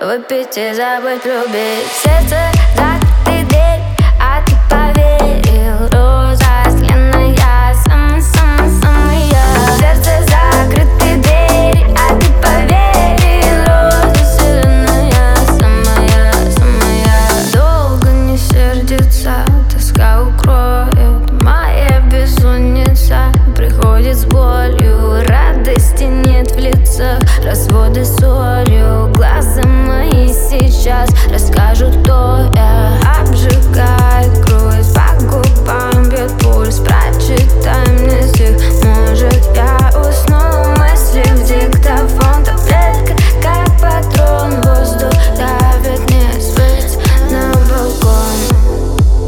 Выпить и забыть любить. Сердце закрытой дверь, а ты поверил. Роза сленная, сама я. Сердце закрытой дверь, а ты поверил. Роза сленная, самая. Долго не сердится, тоска укроет. Моя бессонница приходит с болью. Радости нет в лицах, разводы солью. Глаза мои сейчас расскажут, кто я. Обжигает кровь, по губам бьет пульс. Прочитай мне стих, может я усну. Мысли в диктофон, таблетка как патрон. Воздух давит, не свыть на балкон.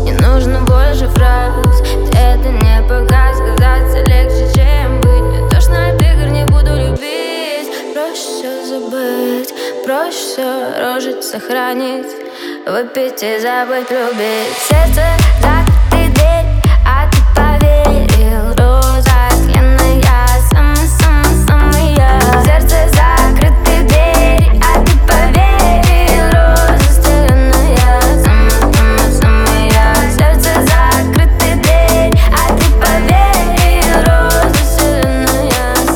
Не нужно больше фраз, это не погас. Казаться легче, чем быть. Мне тошно от игр, не буду любить. Проще забыть, проще рожить, сохранить, выпить и забыть, любить. Сердце закрытой дверь, а ты поверил. Роза сленная, самая. Сердце закрытой дверь, а ты поверил. Роза сленная, самая. Сердце закрытой дверь, а ты поверил. Роза сленная, самая.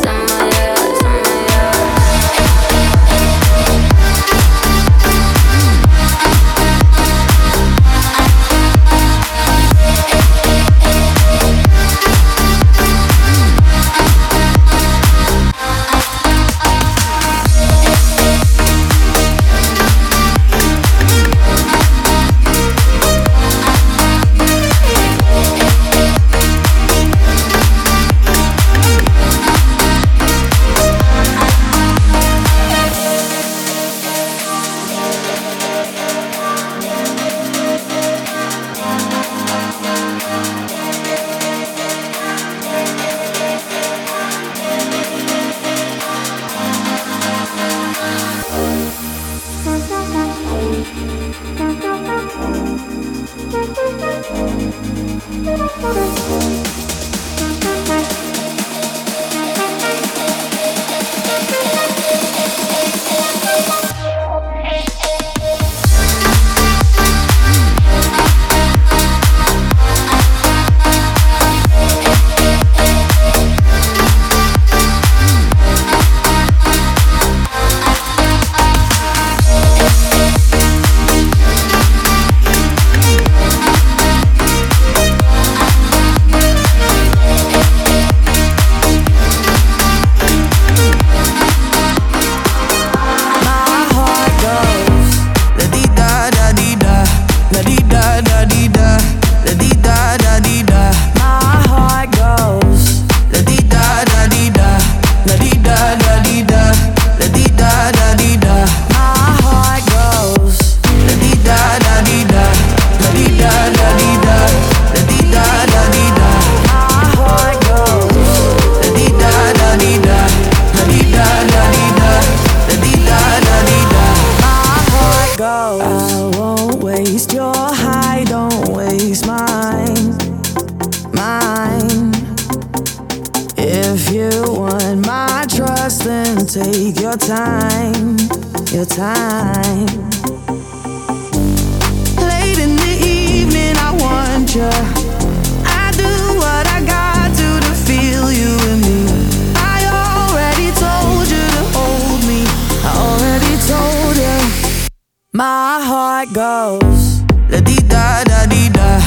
My heart goes, la-dee-da-da-dee-da.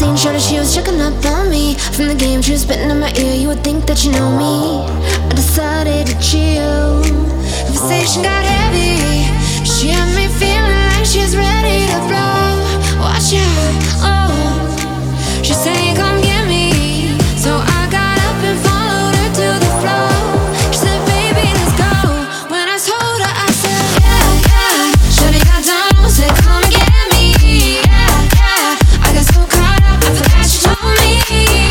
scene, shorty, she was checking up on me. From the game, she was spitting in my ear. You would think that you know me. I decided to chill. Conversation got heavy. She had me feeling like she's ready to blow. Watch out, oh, she's saying come get me. So I got up and followed her to the floor. She said, baby, let's go. When I told her, I said, yeah, yeah. Shorty got down, said come get me. Yeah, yeah. I got so caught up, I forgot she told me.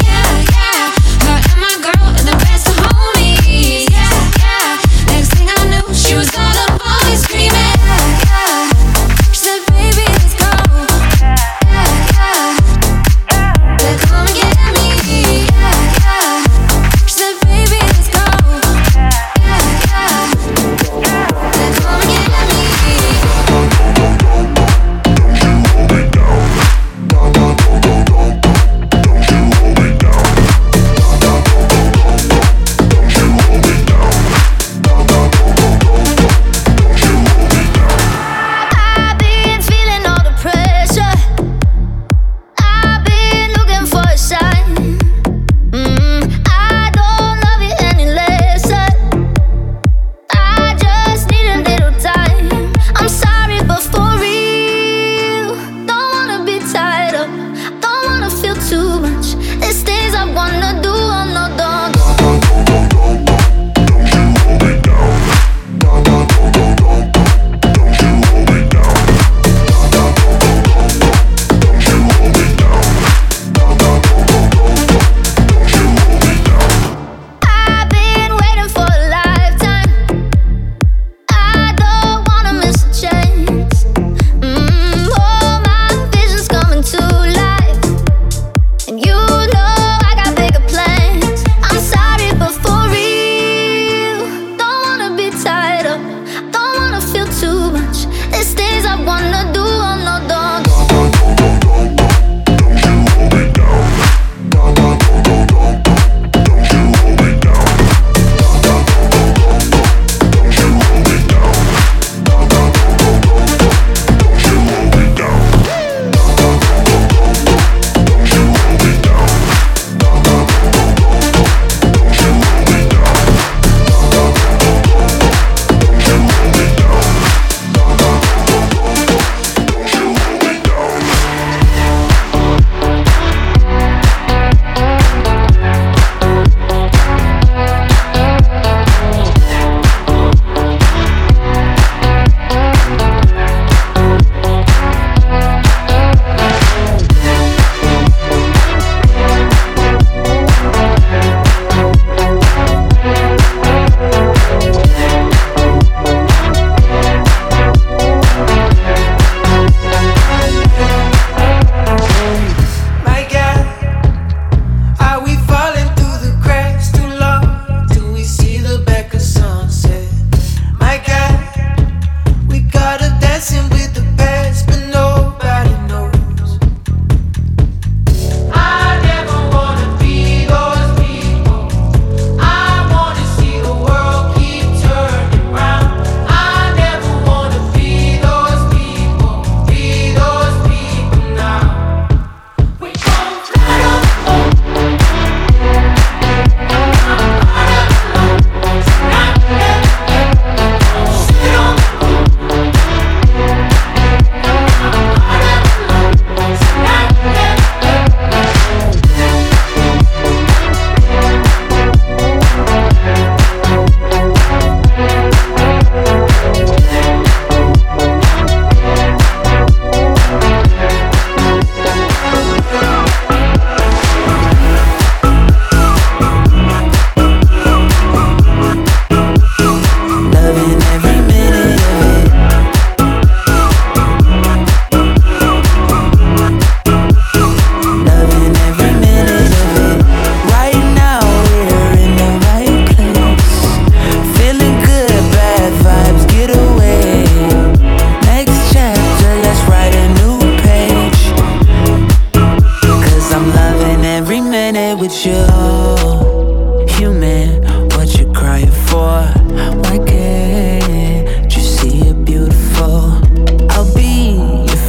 Yeah, yeah. Her and my girl are the best of homies. Yeah, yeah. Next thing I knew, she was all up on me screaming. Yeah, yeah. She said, baby, let's go.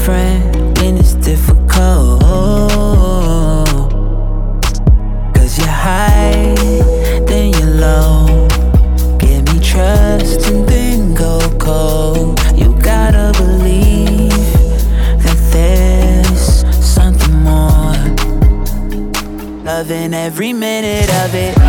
Friend, and it's difficult. loving every minute of it.